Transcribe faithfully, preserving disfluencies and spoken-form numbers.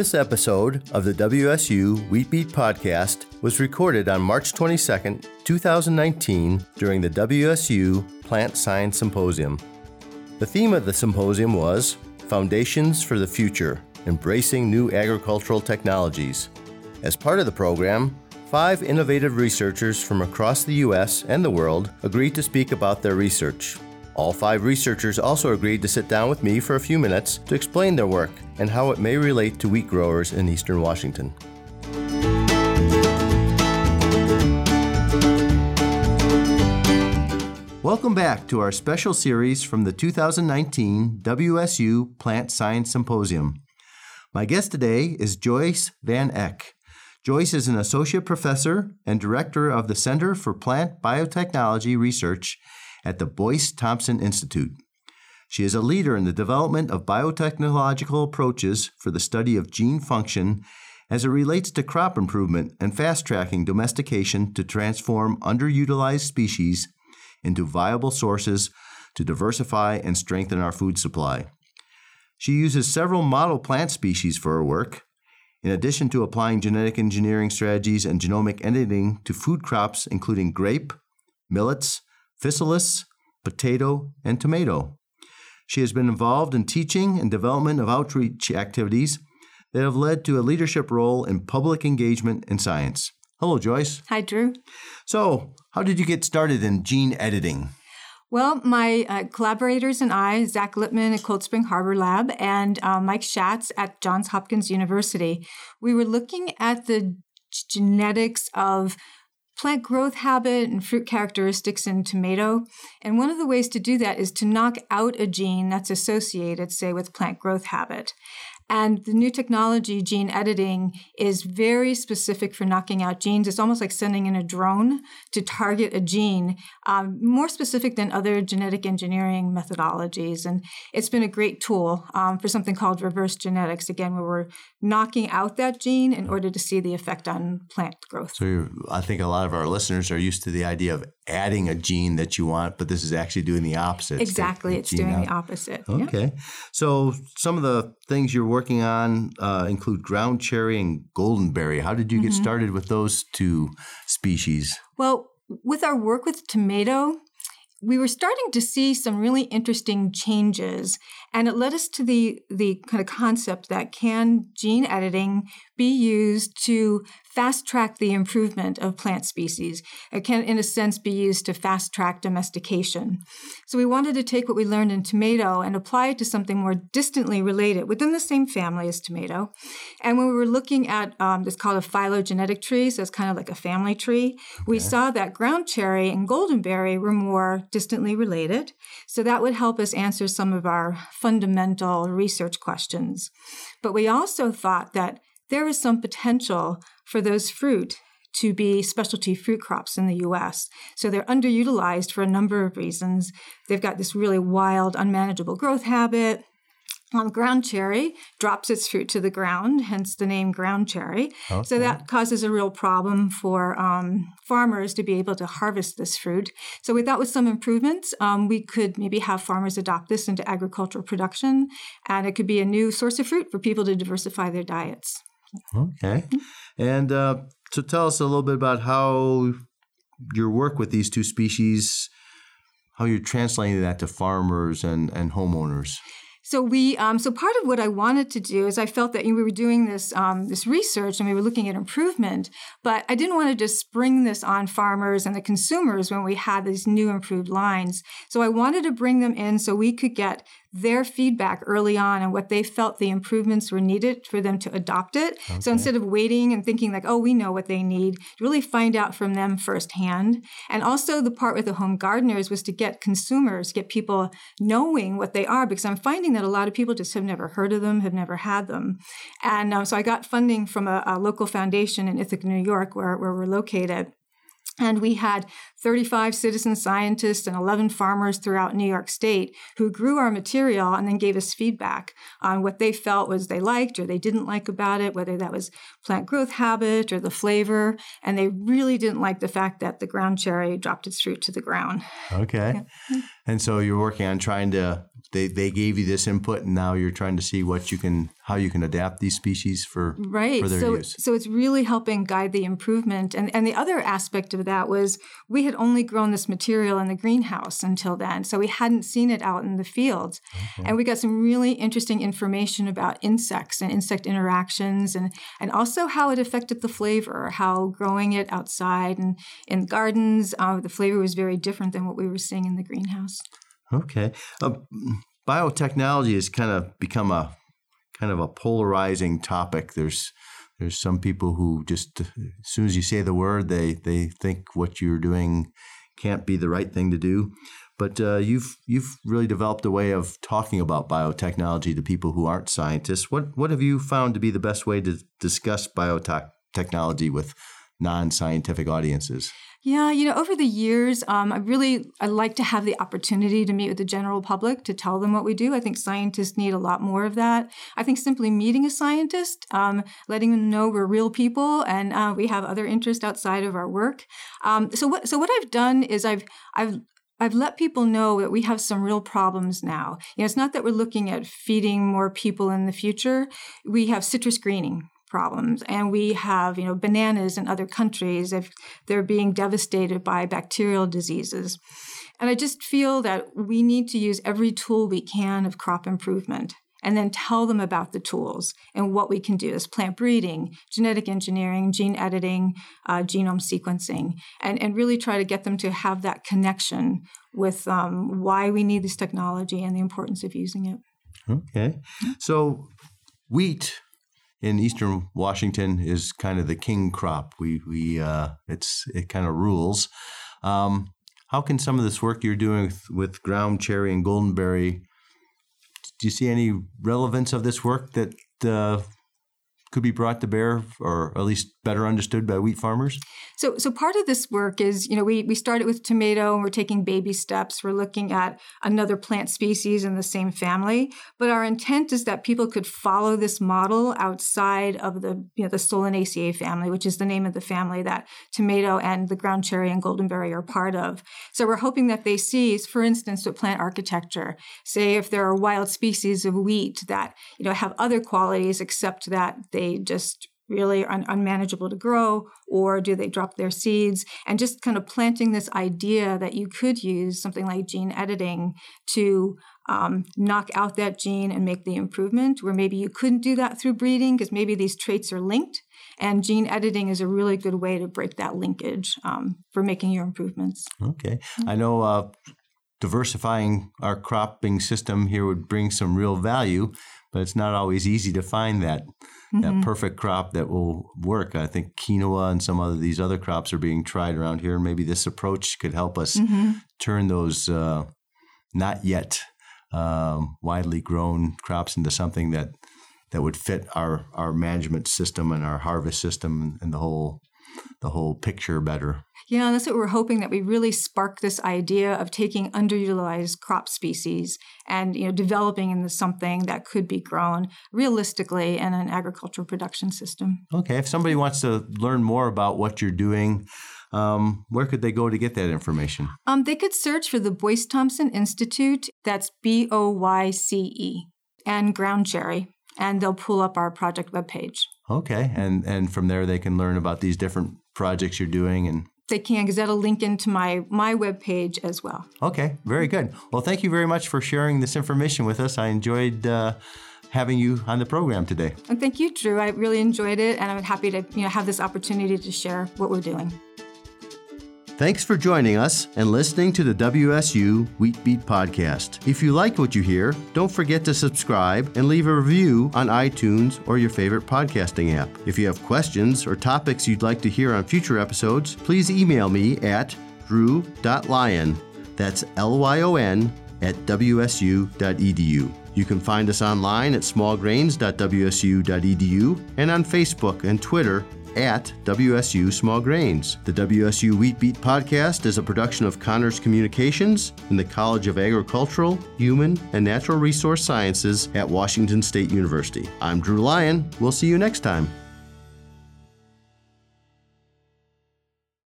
This episode of the W S U Wheat Beat Podcast was recorded on March twenty-second, two thousand nineteen during the W S U Plant Science Symposium. The theme of the symposium was Foundations for the Future, Embracing New Agricultural Technologies. As part of the program, five innovative researchers from across the U S and the world agreed to speak about their research. All five researchers also agreed to sit down with me for a few minutes to explain their work and how it may relate to wheat growers in Eastern Washington. Welcome back to our special series from the two thousand nineteen W S U Plant Science Symposium. My guest today is Joyce Van Eck. Joyce is an associate professor and director of the Center for Plant Biotechnology Research at the Boyce Thompson Institute. She is a leader in the development of biotechnological approaches for the study of gene function as it relates to crop improvement and fast-tracking domestication to transform underutilized species into viable sources to diversify and strengthen our food supply. She uses several model plant species for her work. In addition to applying genetic engineering strategies and genomic editing to food crops including grape, millets, physalis, potato, and tomato. She has been involved in teaching and development of outreach activities that have led to a leadership role in public engagement in science. Hello, Joyce. Hi, Drew. So, how did you get started in gene editing? Well, my uh, collaborators and I, Zach Lippmann at Cold Spring Harbor Lab and uh, Mike Schatz at Johns Hopkins University, we were looking at the genetics of plant growth habit and fruit characteristics in tomato. And one of the ways to do that is to knock out a gene that's associated, say, with plant growth habit. And the new technology, gene editing, is very specific for knocking out genes. It's almost like sending in a drone to target a gene, um, more specific than other genetic engineering methodologies. And it's been a great tool um, for something called reverse genetics, again, where we're knocking out that gene in order to see the effect on plant growth. So you're, I think a lot of our listeners are used to the idea of adding a gene that you want, but this is actually doing the opposite. Exactly. It's doing out. the opposite. Okay. Yep. So some of the things you're working working on uh, include ground cherry and goldenberry. How did you get mm-hmm. started with those two species? Well, with our work with tomato, we were starting to see some really interesting changes, and it led us to the, the kind of concept that can gene editing be used to fast-track the improvement of plant species? It can, in a sense, be used to fast-track domestication. So we wanted to take what we learned in tomato and apply it to something more distantly related within the same family as tomato. And when we were looking at um, this called a phylogenetic tree, so it's kind of like a family tree, we okay. saw that ground cherry and goldenberry were more distantly related. So that would help us answer some of our fundamental research questions. But we also thought that there is some potential for those fruit to be specialty fruit crops in the U S. So they're underutilized for a number of reasons. They've got this really wild, unmanageable growth habit. Um, ground cherry drops its fruit to the ground, hence the name ground cherry. Okay. So that causes a real problem for um, farmers to be able to harvest this fruit. So we thought with some improvements, um, we could maybe have farmers adopt this into agricultural production, and it could be a new source of fruit for people to diversify their diets. Okay. And uh, so tell us a little bit about how your work with these two species, how you're translating that to farmers and, and homeowners. So we, um, so part of what I wanted to do is I felt that you know, we were doing this um, this research and we were looking at improvement, but I didn't want to just spring this on farmers and the consumers when we had these new improved lines. So I wanted to bring them in so we could get their feedback early on and what they felt the improvements were needed for them to adopt it. Okay. So instead of waiting and thinking like, oh, we know what they need, really find out from them firsthand. And also the part with the home gardeners was to get consumers, get people knowing what they are, because I'm finding that a lot of people just have never heard of them, have never had them. And um, so I got funding from a, a local foundation in Ithaca, New York, where, where we're located. And we had thirty-five citizen scientists and eleven farmers throughout New York State who grew our material and then gave us feedback on what they felt was they liked or they didn't like about it, whether that was plant growth habit or the flavor. And they really didn't like the fact that the ground cherry dropped its fruit to the ground. Okay. Yeah. And so you're working on trying to they they gave you this input, and now you're trying to see what you can, how you can adapt these species for, right. for their so, use. So it's really helping guide the improvement. And and the other aspect of that was we had only grown this material in the greenhouse until then. So we hadn't seen it out in the fields. Mm-hmm. And we got some really interesting information about insects and insect interactions, and, and also how it affected the flavor, how growing it outside and in gardens, uh, the flavor was very different than what we were seeing in the greenhouse. Okay. Uh, biotechnology has kind of become a kind of a polarizing topic. There's there's some people who just, as soon as you say the word, they they think what you're doing can't be the right thing to do. But uh, you've you've really developed a way of talking about biotechnology to people who aren't scientists. What what have you found to be the best way to discuss biotechnology with non-scientific audiences? Yeah, you know, over the years, um, I really I like to have the opportunity to meet with the general public to tell them what we do. I think scientists need a lot more of that. I think simply meeting a scientist, um, letting them know we're real people and uh, we have other interests outside of our work. Um, so what so what I've done is I've I've I've let people know that we have some real problems now. You know, it's not that we're looking at feeding more people in the future. We have citrus greening problems. And we have, you know, bananas in other countries if they're being devastated by bacterial diseases. And I just feel that we need to use every tool we can of crop improvement and then tell them about the tools and what we can do. It's plant breeding, genetic engineering, gene editing, uh, genome sequencing, and, and really try to get them to have that connection with um, why we need this technology and the importance of using it. Okay. So wheat in eastern Washington is kind of the king crop. We we uh, it's it kind of rules. Um, how can some of this work you're doing with, with ground cherry and goldenberry? Do you see any relevance of this work that uh, could be brought to bear, or at least better understood by wheat farmers? So, so part of this work is, you know, we we started with tomato, and we're taking baby steps. We're looking at another plant species in the same family, but our intent is that people could follow this model outside of the, you know, the Solanaceae family, which is the name of the family that tomato and the ground cherry and goldenberry are part of. So, we're hoping that they see, for instance, with plant architecture, say if there are wild species of wheat that, you know, have other qualities except that they They just really are un- unmanageable to grow, or do they drop their seeds? And just kind of planting this idea that you could use something like gene editing to um, knock out that gene and make the improvement, where maybe you couldn't do that through breeding because maybe these traits are linked. And gene editing is a really good way to break that linkage um, for making your improvements. Okay. I know uh, diversifying our cropping system here would bring some real value, but it's not always easy to find that mm-hmm. that perfect crop that will work. I think quinoa and some of these other crops are being tried around here. Maybe this approach could help us mm-hmm. turn those uh, not yet um, widely grown crops into something that, that would fit our, our management system and our harvest system and the whole the whole picture better. Yeah, and that's what we're hoping, that we really spark this idea of taking underutilized crop species and, you know, developing into something that could be grown realistically in an agricultural production system. Okay, if somebody wants to learn more about what you're doing, um, where could they go to get that information? Um, they could search for the Boyce Thompson Institute, that's B O Y C E, and ground cherry, and they'll pull up our project webpage. Okay, and, and from there they can learn about these different projects you're doing and... They can, because that'll link into my my webpage as well. Okay, very good. Well, thank you very much for sharing this information with us. I enjoyed uh, having you on the program today. And thank you, Drew. I really enjoyed it, and I'm happy to you know have this opportunity to share what we're doing. Thanks for joining us and listening to the W S U Wheat Beat Podcast. If you like what you hear, don't forget to subscribe and leave a review on iTunes or your favorite podcasting app. If you have questions or topics you'd like to hear on future episodes, please email me at drew dot lyon, that's L Y O N, at W S U dot E D U. You can find us online at small grains dot W S U dot E D U and on Facebook and Twitter at W S U Small Grains. The W S U Wheat Beat Podcast is a production of Connor's Communications in the College of Agricultural, Human, and Natural Resource Sciences at Washington State University. I'm Drew Lyon. We'll see you next time.